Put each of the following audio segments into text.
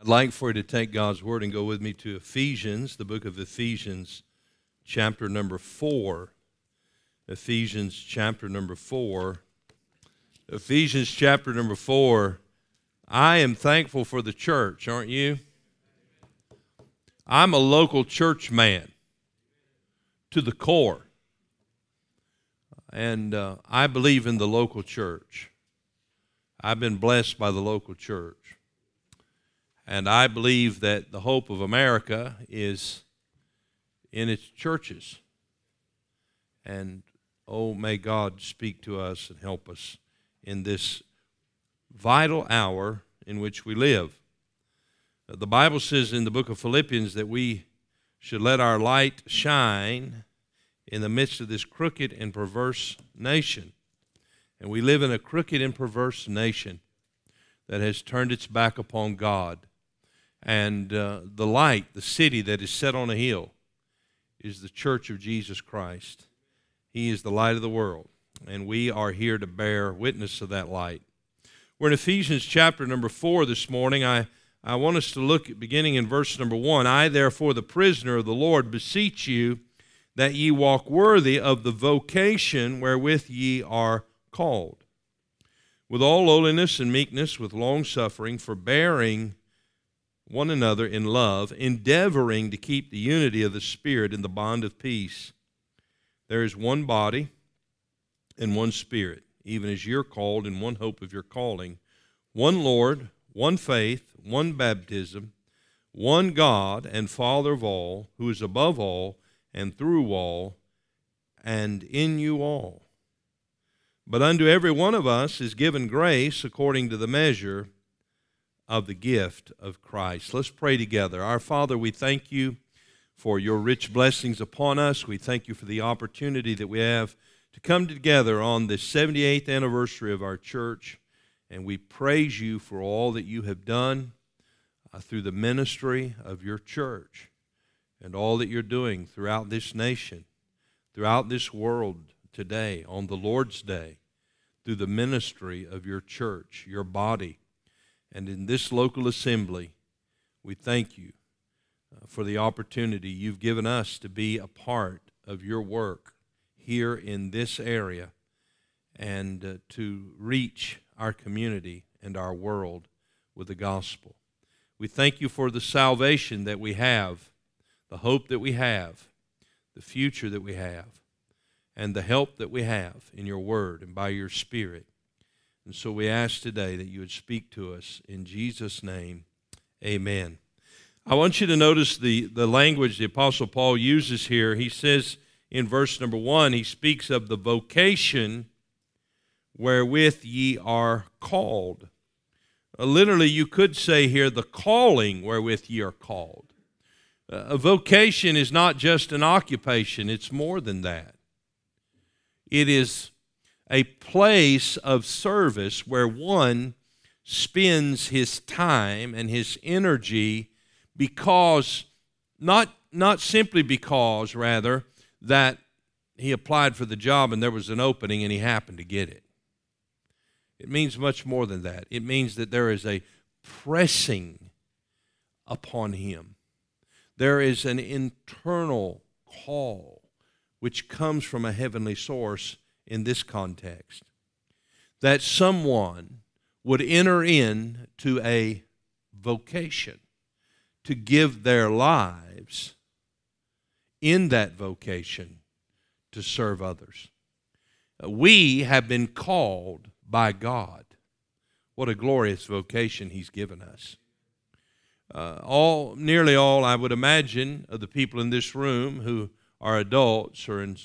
I'd like for you to take God's Word and go with me to Ephesians, the book of Ephesians, chapter number 4. Ephesians, chapter number 4. Ephesians, chapter number 4. I am thankful for the church, aren't you? I'm a local church man to the core. And I believe in the local church. I've been blessed by the local church. And I believe that the hope of America is in its churches. And, oh, may God speak to us and help us in this vital hour in which we live. The Bible says in the book of Philippians that we should let our light shine in the midst of this crooked and perverse nation. And we live in a crooked and perverse nation that has turned its back upon God. And the light, the city that is set on a hill, is the church of Jesus Christ. He is the light of the world, and we are here to bear witness of that light. We're in Ephesians chapter number 4 this morning. I want us to look at beginning in verse number 1. I, therefore, the prisoner of the Lord, beseech you that ye walk worthy of the vocation wherewith ye are called, with all lowliness and meekness, with longsuffering, forbearing one another in love, endeavoring to keep the unity of the Spirit in the bond of peace. There is one body and one Spirit, even as you're called in one hope of your calling, one Lord, one faith, one baptism, one God and Father of all, who is above all and through all and in you all. But unto every one of us is given grace according to the measure of the gift of Christ. Let's pray together. Our Father, we thank you for your rich blessings upon us. We thank you for the opportunity that we have to come together on the 78th anniversary of our church, and we praise you for all that you have done through the ministry of your church and all that you're doing throughout this nation, throughout this world today, on the Lord's Day, through the ministry of your church, your body. And in this local assembly, we thank you for the opportunity you've given us to be a part of your work here in this area and to reach our community and our world with the gospel. We thank you for the salvation that we have, the hope that we have, the future that we have, and the help that we have in your word and by your Spirit. And so we ask today that you would speak to us in Jesus' name. Amen. I want you to notice the language the Apostle Paul uses here. He says in verse number 1, he speaks of the vocation wherewith ye are called. Literally, you could say here, the calling wherewith ye are called. A vocation is not just an occupation. It's more than that. It is a place of service where one spends his time and his energy because, not simply because, that he applied for the job and there was an opening and he happened to get it. It means much more than that. It means that there is a pressing upon him. There is an internal call which comes from a heavenly source in this context, that someone would enter into a vocation to give their lives in that vocation to serve others. We have been called by God. What a glorious vocation He's given us. Nearly all, I would imagine, of the people in this room who are adults or in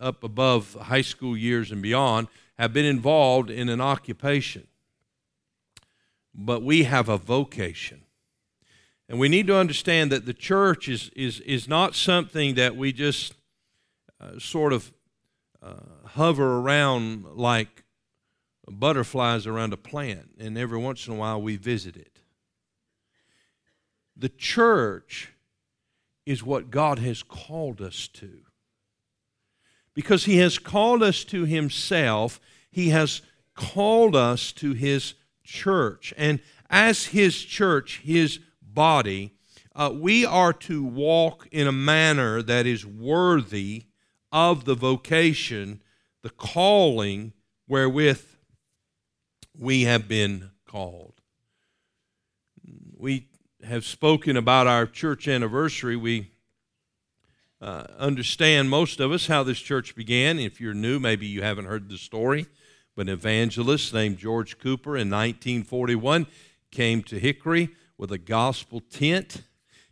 up above high school years and beyond, have been involved in an occupation. but we have a vocation. And we need to understand that the church is not something that we just hover around like butterflies around a plant, and every once in a while we visit it. The church is what God has called us to. Because He has called us to Himself, He has called us to His church. And as His church, His body, we are to walk in a manner that is worthy of the vocation, the calling wherewith we have been called. We have spoken about our church anniversary. We understand, most of us, how this church began. If you're new, maybe you haven't heard the story, but an evangelist named George Cooper in 1941 came to Hickory with a gospel tent.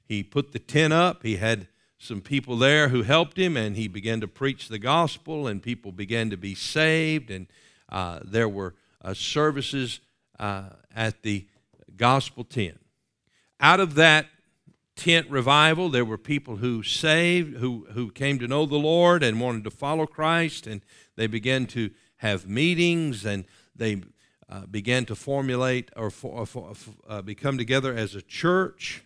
He put the tent up. He had some people there who helped him, and he began to preach the gospel, and people began to be saved, and there were services at the gospel tent. Out of that tent revival, there were people who saved, who came to know the Lord and wanted to follow Christ, and they began to have meetings, and they began to formulate or become together as a church,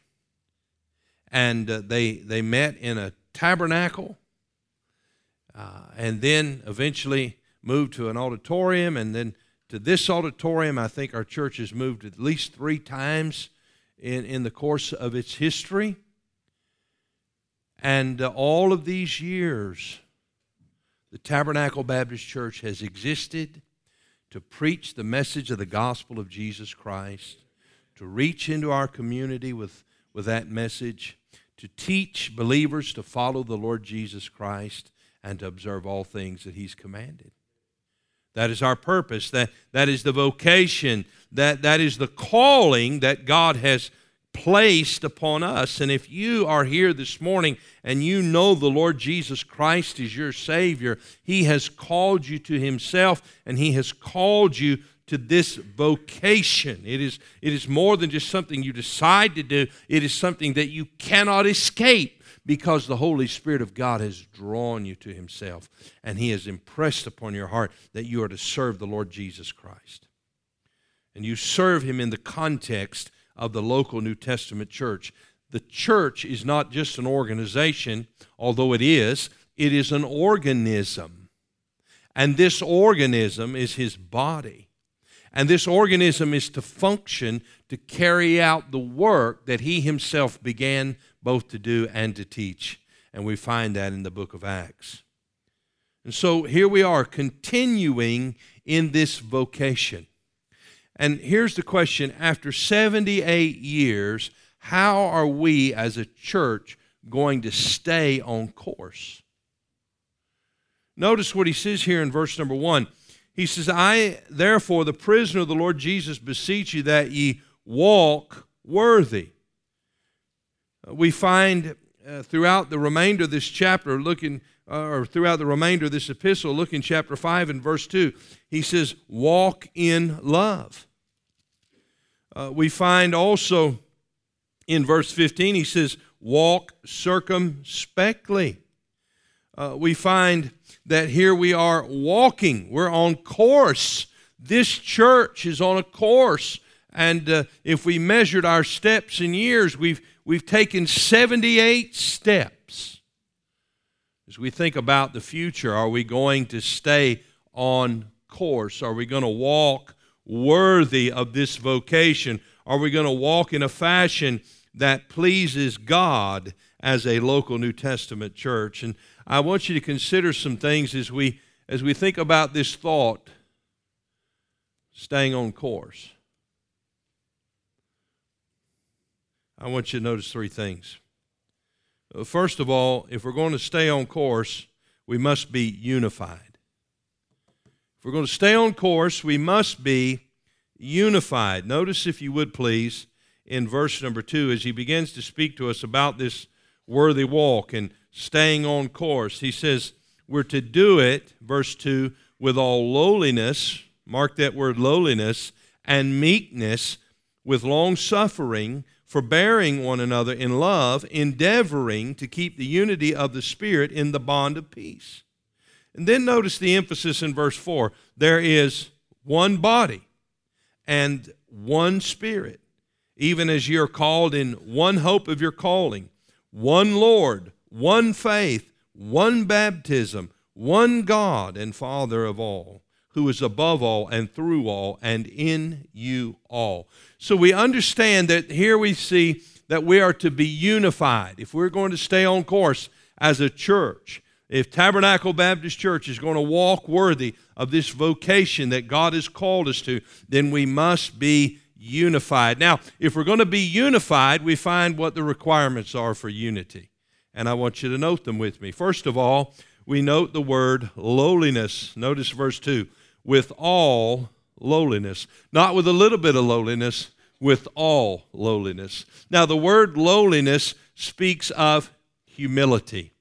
and they met in a tabernacle, and then eventually moved to an auditorium, and then to this auditorium. I think our church has moved at least 3 times in the course of its history. And all of these years, the Tabernacle Baptist Church has existed to preach the message of the gospel of Jesus Christ, to reach into our community with that message, to teach believers to follow the Lord Jesus Christ and to observe all things that He's commanded. That is our purpose. That is the vocation. That is the calling that God has placed upon us. And if you are here this morning and you know the Lord Jesus Christ is your Savior, He has called you to Himself, and He has called you to this vocation. It is more than just something you decide to do. It is something that you cannot escape, because the Holy Spirit of God has drawn you to Himself, and He has impressed upon your heart that you are to serve the Lord Jesus Christ. And you serve Him in the context of the local New Testament church. The church is not just an organization, although it is an organism. And this organism is His body. And this organism is to function to carry out the work that He Himself began both to do and to teach. And we find that in the book of Acts. And so here we are, continuing in this vocation. And here's the question: after 78 years, how are we as a church going to stay on course? Notice what he says here in verse number 1. He says, I, therefore, the prisoner of the Lord Jesus, beseech you that ye walk worthy. We find throughout the remainder of this chapter, throughout the remainder of this epistle, look in chapter 5 and verse 2, he says, walk in love. We find also in verse 15, he says, walk circumspectly. We find that here we are walking. We're on course. This church is on a course. And if we measured our steps in years, we've taken 78 steps. As we think about the future, are we going to stay on course? Are we going to walk worthy of this vocation? Are we going to walk in a fashion that pleases God as a local New Testament church? And I want you to consider some things as we think about this thought, staying on course. I want you to notice 3 things. First of all, if we're going to stay on course, we must be unified. If we're going to stay on course, we must be unified. Notice, if you would please, in verse number 2, as he begins to speak to us about this worthy walk and staying on course, he says, we're to do it, verse 2, with all lowliness, mark that word lowliness, and meekness, with long-suffering, forbearing one another in love, endeavoring to keep the unity of the Spirit in the bond of peace. And then notice the emphasis in verse 4. There is one body and one Spirit, even as you are called in one hope of your calling, one Lord, one faith, one baptism, one God and Father of all, who is above all and through all and in you all. So we understand that here we see that we are to be unified. If we're going to stay on course as a church, if Tabernacle Baptist Church is going to walk worthy of this vocation that God has called us to, then we must be unified. Now, if we're going to be unified, we find what the requirements are for unity. And I want you to note them with me. First of all, we note the word lowliness. Notice verse 2. With all lowliness. Not with a little bit of lowliness, with all lowliness. Now, the word lowliness speaks of humility.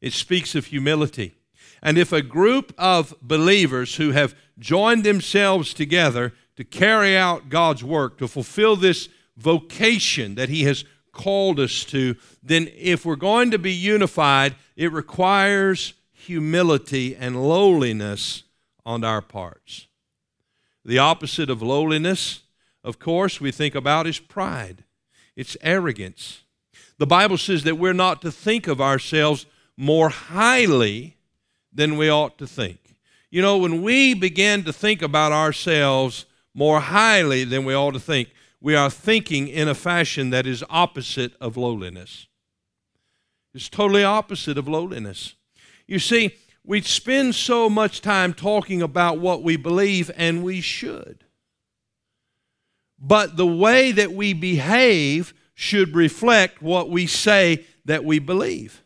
It speaks of humility. And if a group of believers who have joined themselves together to carry out God's work, to fulfill this vocation that He has called us to, then if we're going to be unified, it requires humility and lowliness on our parts. The opposite of lowliness, of course, we think about is pride. It's arrogance. The Bible says that we're not to think of ourselves more highly than we ought to think. You know, when we begin to think about ourselves more highly than we ought to think, we are thinking in a fashion that is opposite of lowliness. It's totally opposite of lowliness. You see, we spend so much time talking about what we believe, and we should. But the way that we behave should reflect what we say that we believe.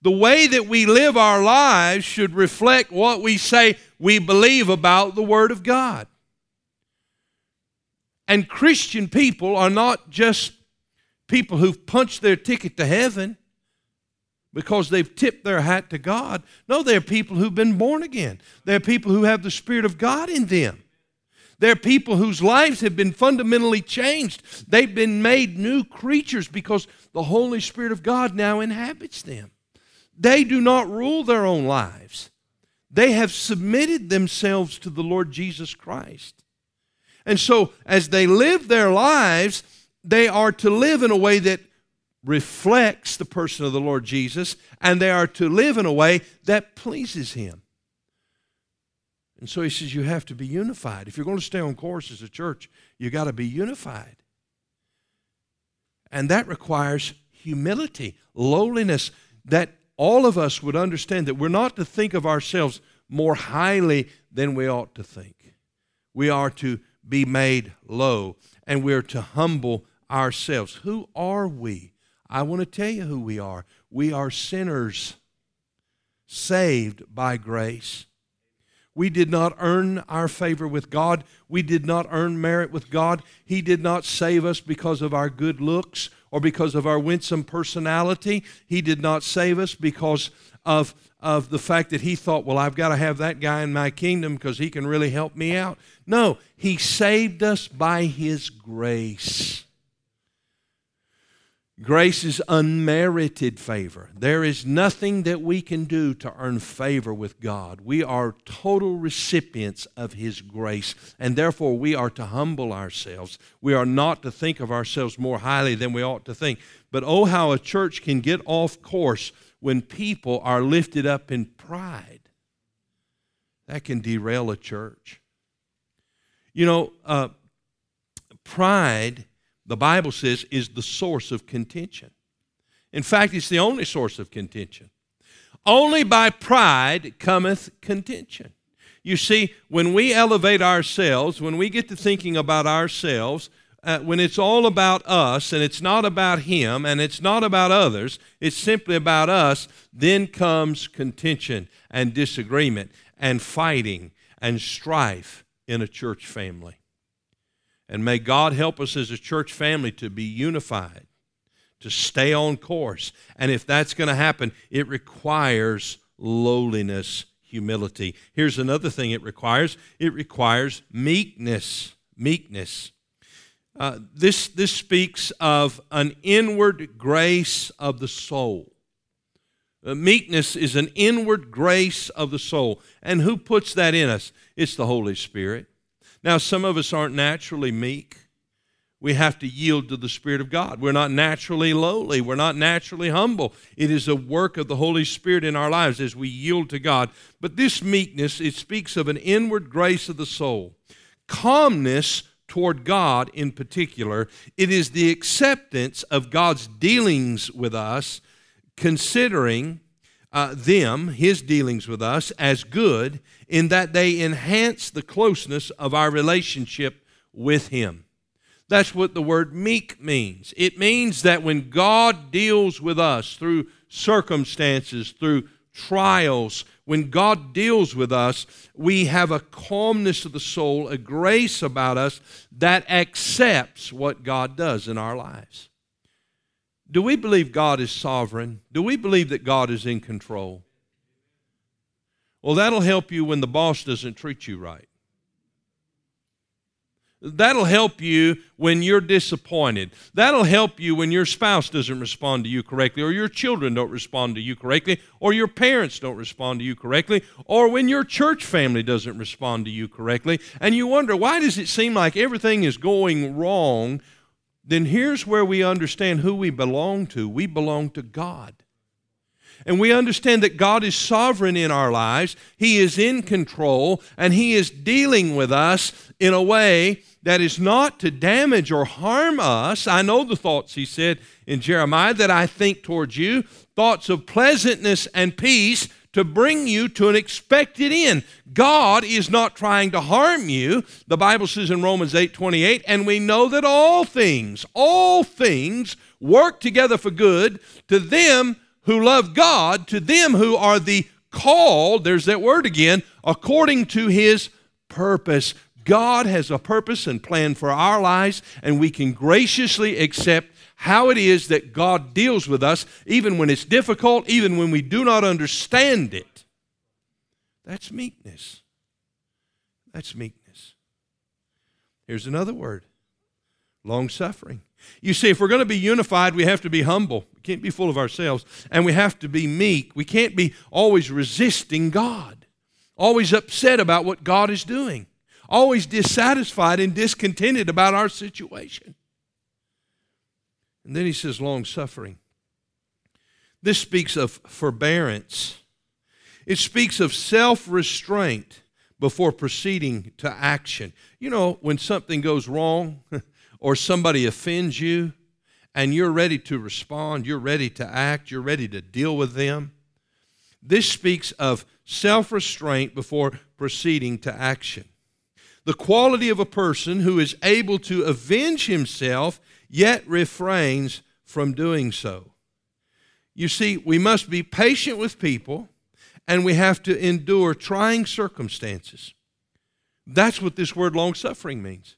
The way that we live our lives should reflect what we say we believe about the Word of God. And Christian people are not just people who've punched their ticket to heaven because they've tipped their hat to God. No, they're people who've been born again. They're people who have the Spirit of God in them. They're people whose lives have been fundamentally changed. They've been made new creatures because the Holy Spirit of God now inhabits them. They do not rule their own lives. They have submitted themselves to the Lord Jesus Christ. And so as they live their lives, they are to live in a way that reflects the person of the Lord Jesus, and they are to live in a way that pleases Him. And so He says you have to be unified. If you're going to stay on course as a church, you've got to be unified. And that requires humility, lowliness, that all of us would understand that we're not to think of ourselves more highly than we ought to think. We are to be made low, and we are to humble ourselves. Who are we? I want to tell you who we are. We are sinners saved by grace. We did not earn our favor with God. We did not earn merit with God. He did not save us because of our good looks or because of our winsome personality. He did not save us because of the fact that He thought, well, I've got to have that guy in my kingdom because he can really help me out. No, He saved us by His grace. Grace is unmerited favor. There is nothing that we can do to earn favor with God. We are total recipients of His grace, and therefore we are to humble ourselves. We are not to think of ourselves more highly than we ought to think. But oh, how a church can get off course when people are lifted up in pride. That can derail a church. You know, pride, the Bible says, is the source of contention. In fact, it's the only source of contention. Only by pride cometh contention. You see, when we elevate ourselves, when we get to thinking about ourselves, when it's all about us and it's not about Him and it's not about others, it's simply about us, then comes contention and disagreement and fighting and strife in a church family. And may God help us as a church family to be unified, to stay on course. And if that's going to happen, it requires lowliness, humility. Here's another thing it requires. It requires meekness. This speaks of an inward grace of the soul. Meekness is an inward grace of the soul. And who puts that in us? It's the Holy Spirit. Now, some of us aren't naturally meek. We have to yield to the Spirit of God. We're not naturally lowly. We're not naturally humble. It is a work of the Holy Spirit in our lives as we yield to God. But this meekness, it speaks of an inward grace of the soul. Calmness toward God in particular, it is the acceptance of God's dealings with us, considering his dealings with us, as good, in that they enhance the closeness of our relationship with him. That's what the word meek means. It means that when God deals with us through circumstances, through trials, when God deals with us, we have a calmness of the soul, a grace about us that accepts what God does in our lives. Do we believe God is sovereign? Do we believe that God is in control? Well, that'll help you when the boss doesn't treat you right. That'll help you when you're disappointed. That'll help you when your spouse doesn't respond to you correctly, or your children don't respond to you correctly, or your parents don't respond to you correctly, or when your church family doesn't respond to you correctly, and you wonder, why does it seem like everything is going wrong? Then here's where we understand who we belong to. We belong to God. And we understand that God is sovereign in our lives. He is in control, and he is dealing with us in a way that is not to damage or harm us. I know the thoughts, he said in Jeremiah, that I think towards you, thoughts of pleasantness and peace, to bring you to an expected end. God is not trying to harm you. The Bible says in Romans 8:28, and we know that all things work together for good to them who love God, to them who are the called, there's that word again, according to his purpose. God has a purpose and plan for our lives, and we can graciously accept how it is that God deals with us, even when it's difficult, even when we do not understand it. That's meekness. That's meekness. Here's another word, long-suffering. You see, if we're going to be unified, we have to be humble. We can't be full of ourselves, and we have to be meek. We can't be always resisting God, always upset about what God is doing, always dissatisfied and discontented about our situation. And then he says long-suffering. This speaks of forbearance. It speaks of self-restraint before proceeding to action. You know, when something goes wrong or somebody offends you and you're ready to respond, you're ready to act, you're ready to deal with them, this speaks of self-restraint before proceeding to action. The quality of a person who is able to avenge himself yet refrains from doing so. You see, we must be patient with people, and we have to endure trying circumstances. That's what this word long-suffering means.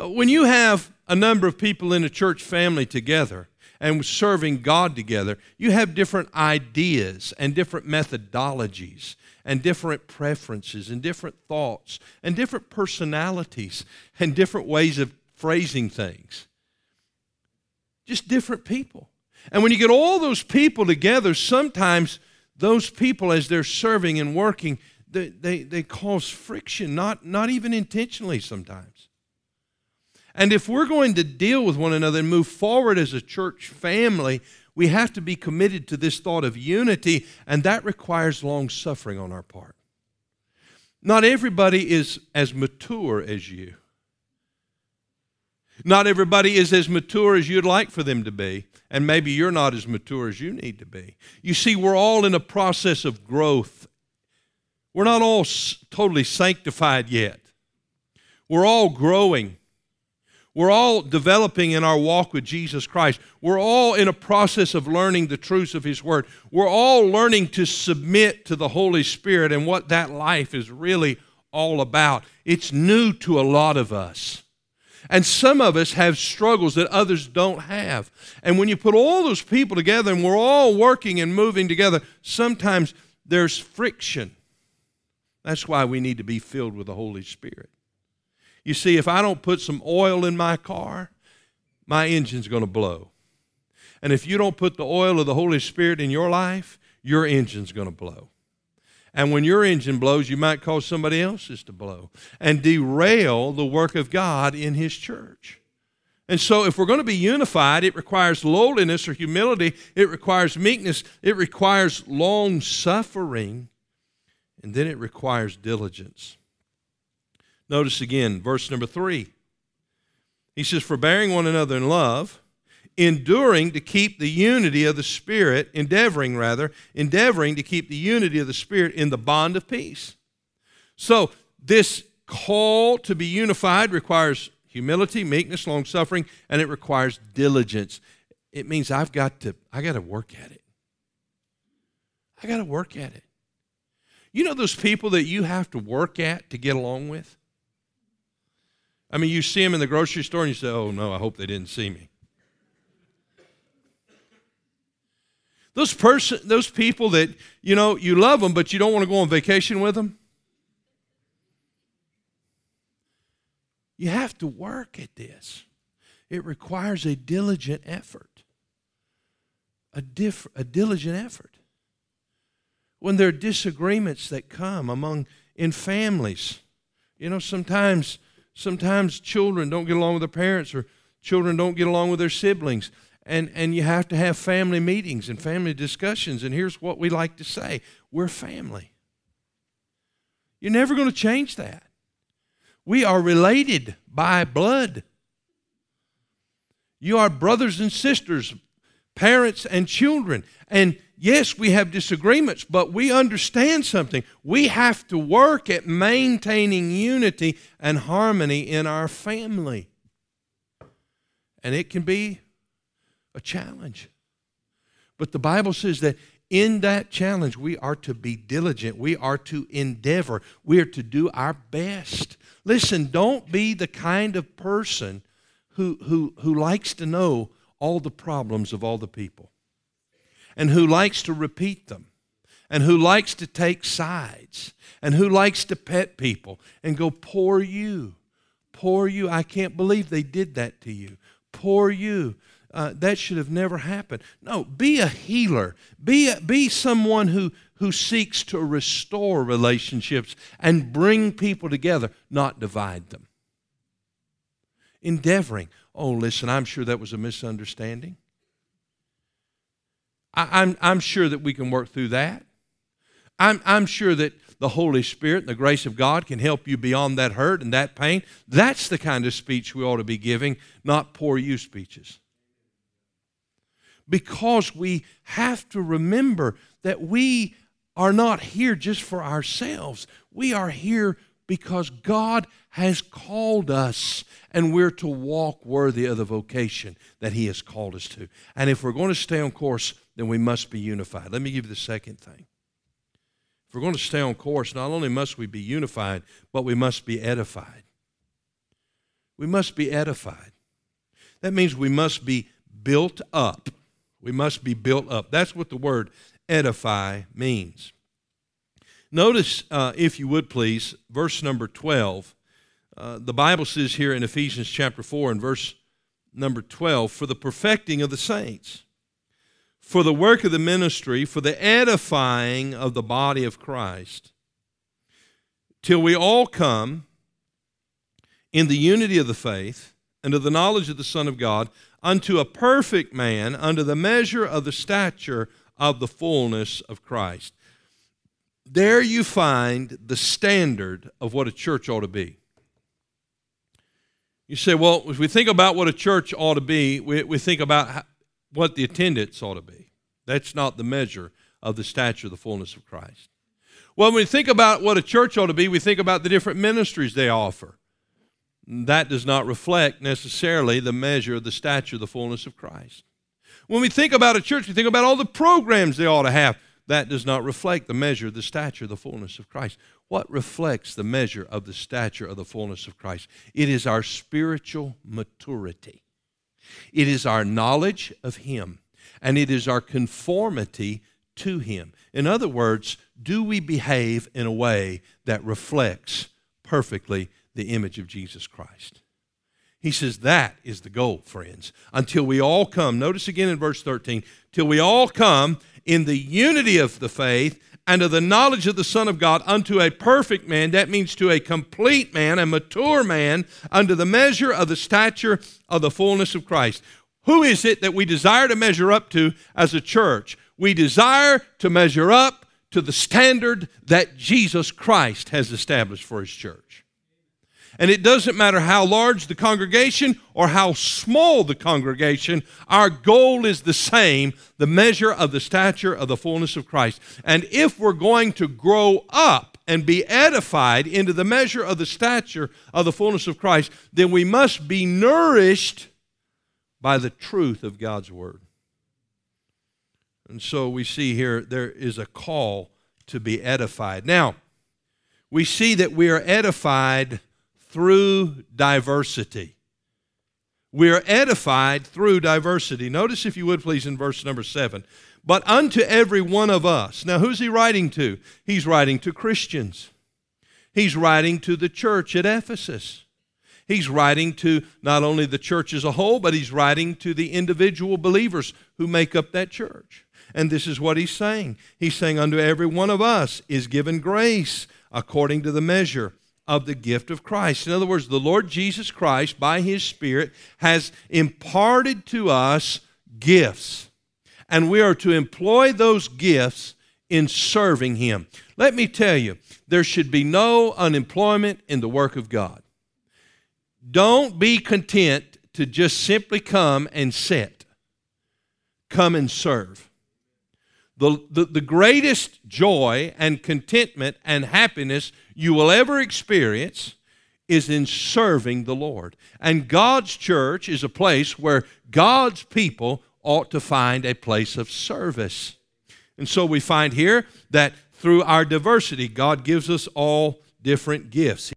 When you have a number of people in a church family together and serving God together, you have different ideas and different methodologies and different preferences and different thoughts and different personalities and different ways of phrasing things. Just different people. And when you get all those people together, sometimes those people, as they're serving and working, they cause friction, not even intentionally sometimes. And if we're going to deal with one another and move forward as a church family, we have to be committed to this thought of unity, and that requires long suffering on our part. Not everybody is as mature as you. Not everybody is as mature as you'd like for them to be, and maybe you're not as mature as you need to be. You see, we're all in a process of growth. We're not all totally sanctified yet. We're all growing. We're all developing in our walk with Jesus Christ. We're all in a process of learning the truths of his word. We're all learning to submit to the Holy Spirit and what that life is really all about. It's new to a lot of us. And some of us have struggles that others don't have. And when you put all those people together and we're all working and moving together, sometimes there's friction. That's why we need to be filled with the Holy Spirit. You see, if I don't put some oil in my car, my engine's going to blow. And if you don't put the oil of the Holy Spirit in your life, your engine's going to blow. And when your engine blows, you might cause somebody else's to blow and derail the work of God in His church. And so if we're going to be unified, it requires lowliness or humility. It requires meekness. It requires long-suffering. And then it requires diligence. Notice again, verse number 3. He says, forbearing one another in love, enduring to keep the unity of the Spirit, endeavoring to keep the unity of the Spirit in the bond of peace. So this call to be unified requires humility, meekness, long-suffering, and it requires diligence. It means I got to work at it. I got to work at it. You know those people that you have to work at to get along with? I mean, you see them in the grocery store and you say, oh, no, I hope they didn't see me. Those people that, you know, you love them, but you don't want to go on vacation with them. You have to work at this. It requires a diligent effort. A diligent effort. When there are disagreements that come in families, you know, sometimes children don't get along with their parents, or children don't get along with their siblings. And you have to have family meetings and family discussions, and here's what we like to say. We're family. You're never going to change that. We are related by blood. You are brothers and sisters, parents and children. And yes, we have disagreements, but we understand something. We have to work at maintaining unity and harmony in our family. And it can be a challenge. But the Bible says that in that challenge, we are to be diligent. We are to endeavor. We are to do our best. Listen, don't be the kind of person who likes to know all the problems of all the people, and who likes to repeat them, and who likes to take sides, and who likes to pet people and go, poor you. Poor you. I can't believe they did that to you. Poor you. That should have never happened. No, be a healer. Be someone who seeks to restore relationships and bring people together, not divide them. Endeavoring. Oh, listen, I'm sure that was a misunderstanding. I'm sure that we can work through that. I'm sure that the Holy Spirit and the grace of God can help you beyond that hurt and that pain. That's the kind of speech we ought to be giving, not poor you speeches. Because we have to remember that we are not here just for ourselves. We are here because God has called us, and we're to walk worthy of the vocation that He has called us to. And if we're going to stay on course, then we must be unified. Let me give you the second thing. If we're going to stay on course, not only must we be unified, but we must be edified. We must be edified. That means we must be built up. We must be built up. That's what the word edify means. Notice, if you would please, verse number 12. The Bible says here in Ephesians chapter 4 and verse number 12, for the perfecting of the saints, for the work of the ministry, for the edifying of the body of Christ, till we all come in the unity of the faith and of the knowledge of the Son of God, unto a perfect man, under the measure of the stature of the fullness of Christ. There you find the standard of what a church ought to be. You say, well, if we think about what a church ought to be, we think about what the attendance ought to be. That's not the measure of the stature of the fullness of Christ. Well, when we think about what a church ought to be, we think about the different ministries they offer. That does not reflect necessarily the measure of the stature of the fullness of Christ. When we think about a church, we think about all the programs they ought to have. That does not reflect the measure of the stature of the fullness of Christ. What reflects the measure of the stature of the fullness of Christ? It is our spiritual maturity. It is our knowledge of Him, and it is our conformity to Him. In other words, do we behave in a way that reflects perfectly the image of Jesus Christ. He says that is the goal, friends, until we all come. Notice again in verse 13, till we all come in the unity of the faith and of the knowledge of the Son of God unto a perfect man, that means to a complete man, a mature man, unto the measure of the stature of the fullness of Christ. Who is it that we desire to measure up to as a church? We desire to measure up to the standard that Jesus Christ has established for His church. And it doesn't matter how large the congregation or how small the congregation, our goal is the same, the measure of the stature of the fullness of Christ. And if we're going to grow up and be edified into the measure of the stature of the fullness of Christ, then we must be nourished by the truth of God's Word. And so we see here there is a call to be edified. Now, we see that we are edified through diversity. We are edified through diversity. Notice, if you would please, in verse number 7. But unto every one of us. Now, who's he writing to? He's writing to Christians. He's writing to the church at Ephesus. He's writing to not only the church as a whole, but he's writing to the individual believers who make up that church. And this is what he's saying. He's saying, unto every one of us is given grace according to the measure of the gift of Christ. In other words, the Lord Jesus Christ, by His Spirit, has imparted to us gifts. And we are to employ those gifts in serving Him. Let me tell you, there should be no unemployment in the work of God. Don't be content to just simply come and sit. Come and serve. The greatest joy and contentment and happiness you will ever experience is in serving the Lord. And God's church is a place where God's people ought to find a place of service. And so we find here that through our diversity, God gives us all different gifts.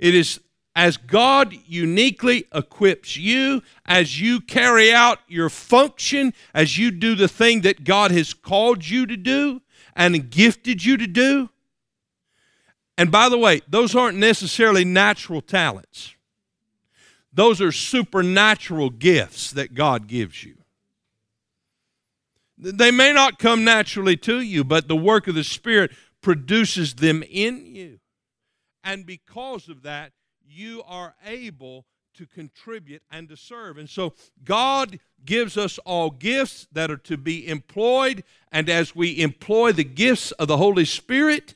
It is as God uniquely equips you, as you carry out your function, as you do the thing that God has called you to do and gifted you to do. And by the way, those aren't necessarily natural talents. Those are supernatural gifts that God gives you. They may not come naturally to you, but the work of the Spirit produces them in you. And because of that, you are able to contribute and to serve. And so God gives us all gifts that are to be employed. And as we employ the gifts of the Holy Spirit,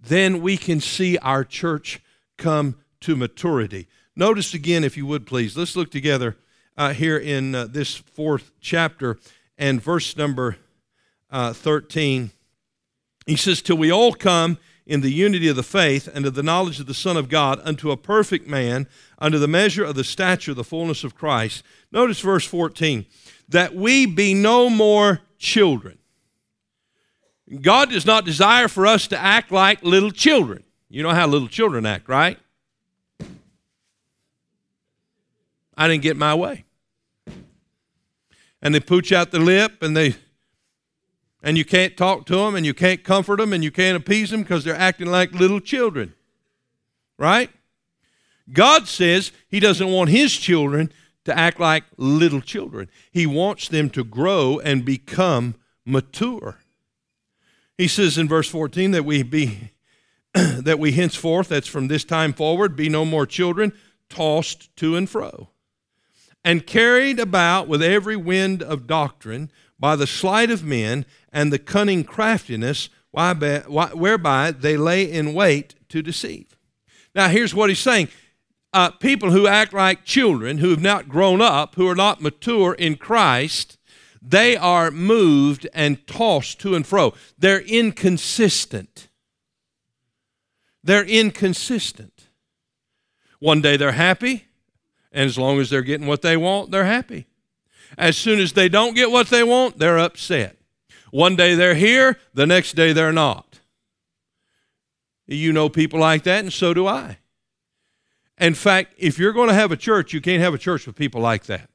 then we can see our church come to maturity. Notice again, if you would please, let's look together here in this fourth chapter and verse number 13. He says, till we all come in the unity of the faith and of the knowledge of the Son of God, unto a perfect man, unto the measure of the stature, the fullness of Christ. Notice verse 14, that we be no more children. God does not desire for us to act like little children. You know how little children act, right? I didn't get my way. And they pooch out their lip, and they... And you can't talk to them, and you can't comfort them, and you can't appease them because they're acting like little children, right? God says He doesn't want His children to act like little children. He wants them to grow and become mature. He says in verse 14 that we henceforth, that's from this time forward, be no more children, tossed to and fro, and carried about with every wind of doctrine, by the sleight of men and the cunning craftiness whereby they lay in wait to deceive. Now, here's what he's saying. People who act like children, who have not grown up, who are not mature in Christ, They are moved and tossed to and fro. They're inconsistent. They're inconsistent. One day they're happy, and as long as they're getting what they want, they're happy. As soon as they don't get what they want, they're upset. One day they're here, the next day they're not. You know people like that, and so do I. In fact, if you're going to have a church, you can't have a church with people like that.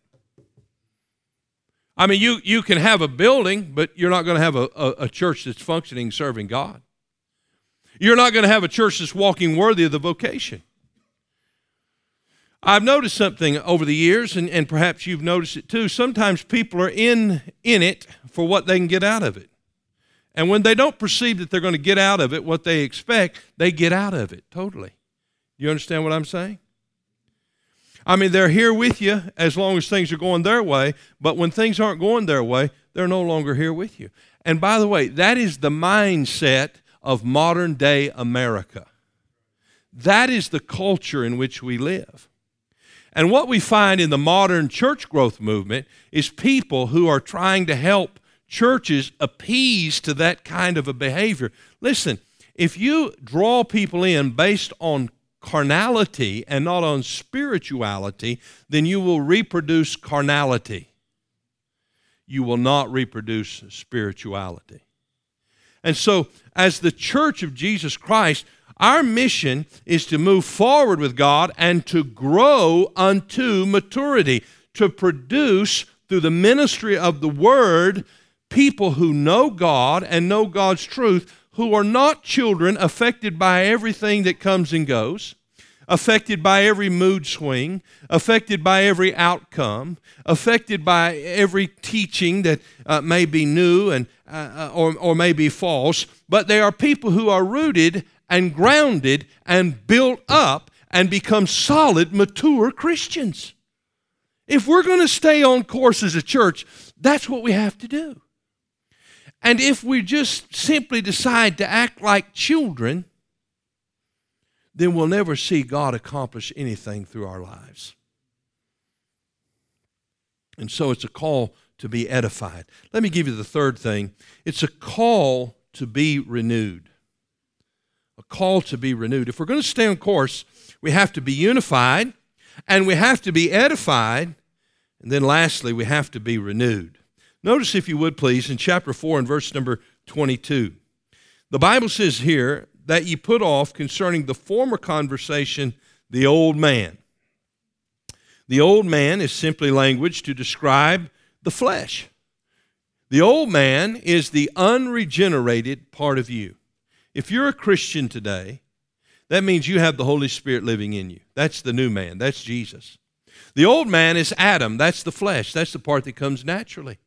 I mean, you can have a building, but you're not going to have a church that's functioning, serving God. You're not going to have a church that's walking worthy of the vocation. I've noticed something over the years, and perhaps you've noticed it too. Sometimes people are in it for what they can get out of it. And when they don't perceive that they're going to get out of it what they expect, they get out of it totally. You understand what I'm saying? I mean, they're here with you as long as things are going their way, but when things aren't going their way, they're no longer here with you. And by the way, that is the mindset of modern-day America. That is the culture in which we live. And what we find in the modern church growth movement is people who are trying to help churches appease to that kind of a behavior. Listen, if you draw people in based on carnality and not on spirituality, then you will reproduce carnality. You will not reproduce spirituality. And so, as the church of Jesus Christ, our mission is to move forward with God and to grow unto maturity, to produce through the ministry of the Word people who know God and know God's truth, who are not children affected by everything that comes and goes, affected by every mood swing, affected by every outcome, affected by every teaching that may be new and or may be false, but they are people who are rooted and grounded and built up and become solid, mature Christians. If we're going to stay on course as a church, that's what we have to do. And if we just simply decide to act like children, then we'll never see God accomplish anything through our lives. And so it's a call to be edified. Let me give you the third thing. It's a call to be renewed. A call to be renewed. If we're going to stay on course, we have to be unified, and we have to be edified, and then lastly, we have to be renewed. Notice, if you would please, in chapter 4 and verse number 22. The Bible says here that ye put off concerning the former conversation the old man. The old man is simply language to describe the flesh. The old man is the unregenerated part of you. If you're a Christian today, that means you have the Holy Spirit living in you. That's the new man. That's Jesus. The old man is Adam. That's the flesh. That's the part that comes naturally.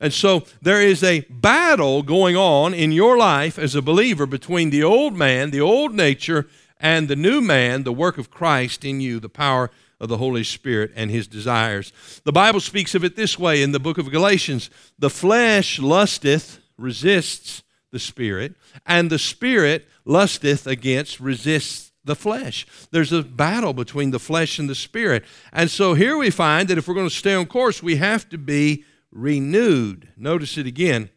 And so there is a battle going on in your life as a believer between the old man, the old nature, and the new man, the work of Christ in you, the power of the Holy Spirit and his desires. The Bible speaks of it this way in the book of Galatians. The flesh lusteth, resists the Spirit, and the Spirit lusteth against, resists the flesh. There's a battle between the flesh and the Spirit. And so here we find that if we're going to stay on course, we have to be renewed. Notice it again.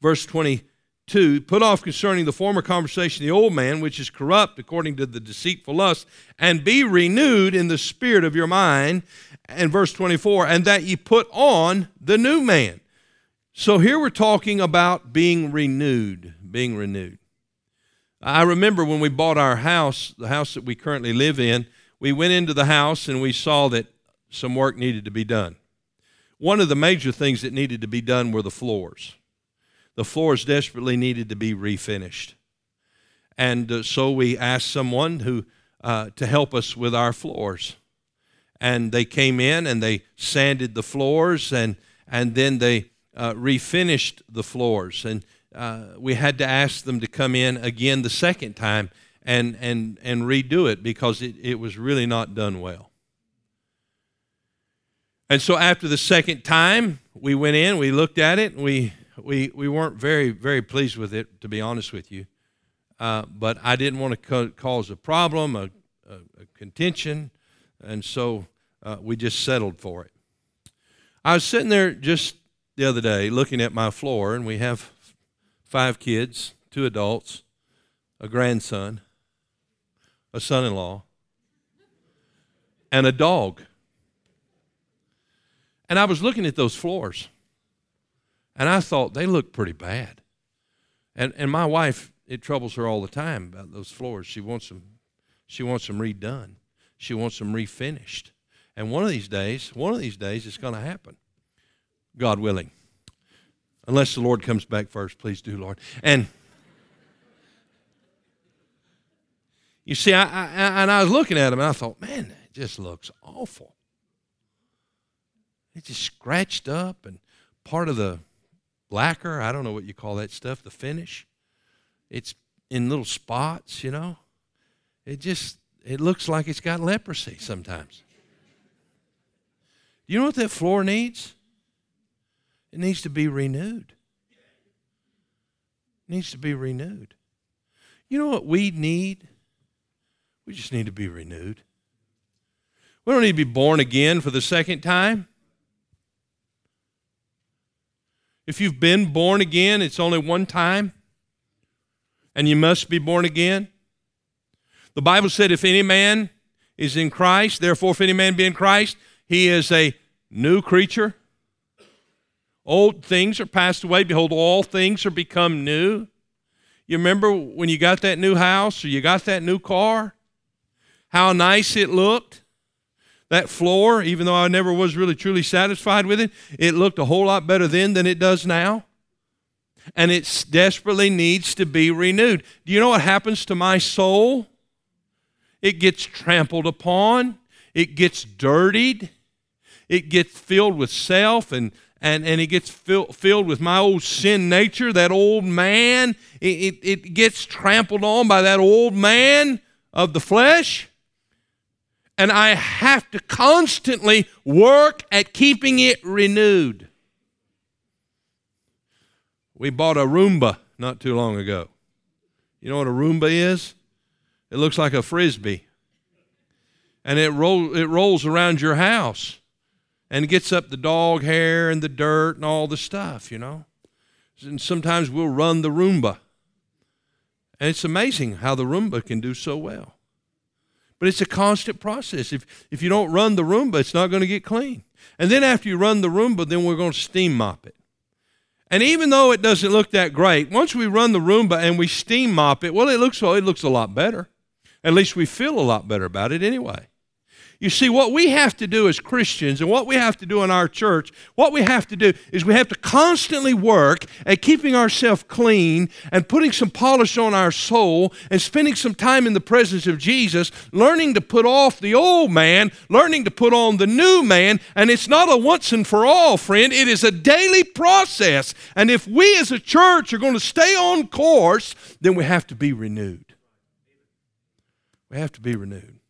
Verse 22, put off concerning the former conversation the old man, which is corrupt according to the deceitful lust, and be renewed in the spirit of your mind. And verse 24, and that ye put on the new man. So here we're talking about being renewed, being renewed. I remember when we bought our house, the house that we currently live in, we went into the house and we saw that some work needed to be done. One of the major things that needed to be done were the floors. The floors desperately needed to be refinished. And so we asked someone who to help us with our floors. And they came in and they sanded the floors and then they refinished the floors. And we had to ask them to come in again the second time and redo it because it was really not done well. And so after the second time, we went in, we looked at it, and we weren't very, very pleased with it, to be honest with you. But I didn't want to cause a problem, a contention, and so we just settled for it. I was sitting there just the other day looking at my floor, and we have 5 kids, 2 adults, a grandson, a son-in-law, and a dog. And I was looking at those floors, and I thought they look pretty bad. And my wife, it troubles her all the time about those floors. She wants them redone. She wants them refinished. And one of these days it's going to happen, God willing. Unless the Lord comes back first, please do, Lord. And you see, I was looking at them, and I thought, man, it just looks awful. It's just scratched up, and part of the lacquer, I don't know what you call that stuff, the finish, it's in little spots, you know. It looks like it's got leprosy sometimes. You know what that floor needs? It needs to be renewed. It needs to be renewed. You know what we need? We just need to be renewed. We don't need to be born again for the second time. If you've been born again, it's only one time, and you must be born again. The Bible said, if any man is in Christ, therefore if any man be in Christ, he is a new creature. Old things are passed away. Behold, all things are become new. You remember when you got that new house or you got that new car, how nice it looked? That floor, even though I never was really truly satisfied with it, it looked a whole lot better then than it does now. And it desperately needs to be renewed. Do you know what happens to my soul? It gets trampled upon. It gets dirtied. It gets filled with self, and it gets filled with my old sin nature, that old man. It gets trampled on by that old man of the flesh. And I have to constantly work at keeping it renewed. We bought a Roomba not too long ago. You know what a Roomba is? It looks like a Frisbee. And it rolls around your house and gets up the dog hair and the dirt and all the stuff, you know. And sometimes we'll run the Roomba. And it's amazing how the Roomba can do so well. But it's a constant process. If you don't run the Roomba, it's not going to get clean. And then after you run the Roomba, then we're going to steam mop it. And even though it doesn't look that great, once we run the Roomba and we steam mop it, well, it looks a lot better. At least we feel a lot better about it anyway. You see, what we have to do as Christians and what we have to do in our church, what we have to do is we have to constantly work at keeping ourselves clean and putting some polish on our soul and spending some time in the presence of Jesus, learning to put off the old man, learning to put on the new man, and it's not a once and for all, friend. It is a daily process, and if we as a church are going to stay on course, then we have to be renewed. We have to be renewed.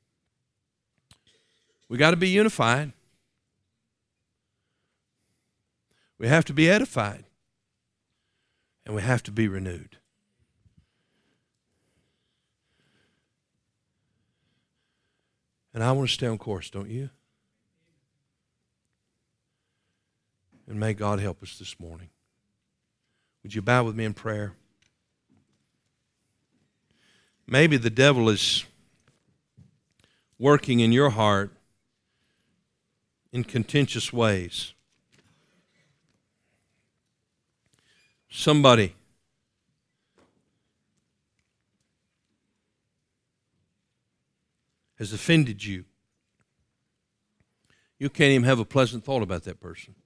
We got to be unified. We have to be edified. And we have to be renewed. And I want to stay on course, don't you? And may God help us this morning. Would you bow with me in prayer? Maybe the devil is working in your heart in contentious ways. Somebody has offended you. You can't even have a pleasant thought about that person.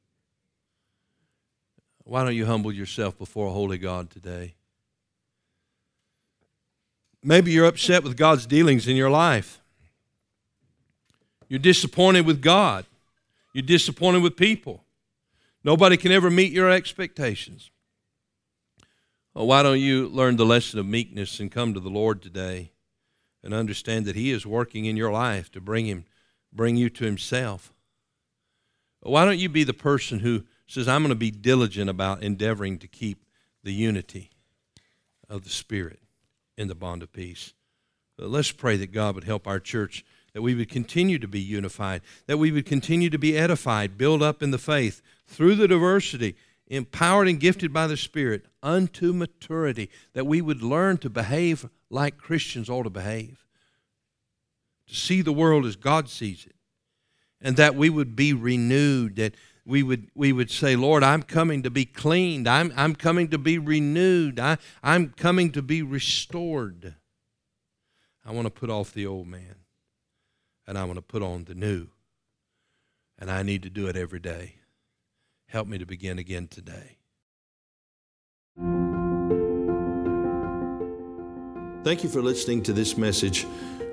Why don't you humble yourself before a holy God today? Maybe you're upset with God's dealings in your life. You're disappointed with God. You're disappointed with people. Nobody can ever meet your expectations. Oh, why don't you learn the lesson of meekness and come to the Lord today and understand that He is working in your life to bring you to Himself? Oh, why don't you be the person who says, I'm going to be diligent about endeavoring to keep the unity of the Spirit in the bond of peace? But let's pray that God would help our church, that we would continue to be unified, that we would continue to be edified, built up in the faith through the diversity empowered and gifted by the Spirit unto maturity, that we would learn to behave like Christians ought to behave, to see the world as God sees it, and that we would be renewed, that we would say, Lord, I'm coming to be cleaned. I'm coming to be renewed. I'm coming to be restored. I want to put off the old man, and I want to put on the new, and I need to do it every day. Help me to begin again today. Thank you for listening to this message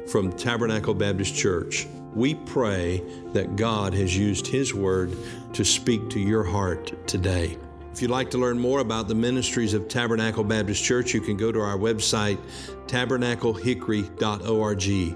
from Tabernacle Baptist Church. We pray that God has used His Word to speak to your heart today. If you'd like to learn more about the ministries of Tabernacle Baptist Church, you can go to our website, tabernaclehickory.org.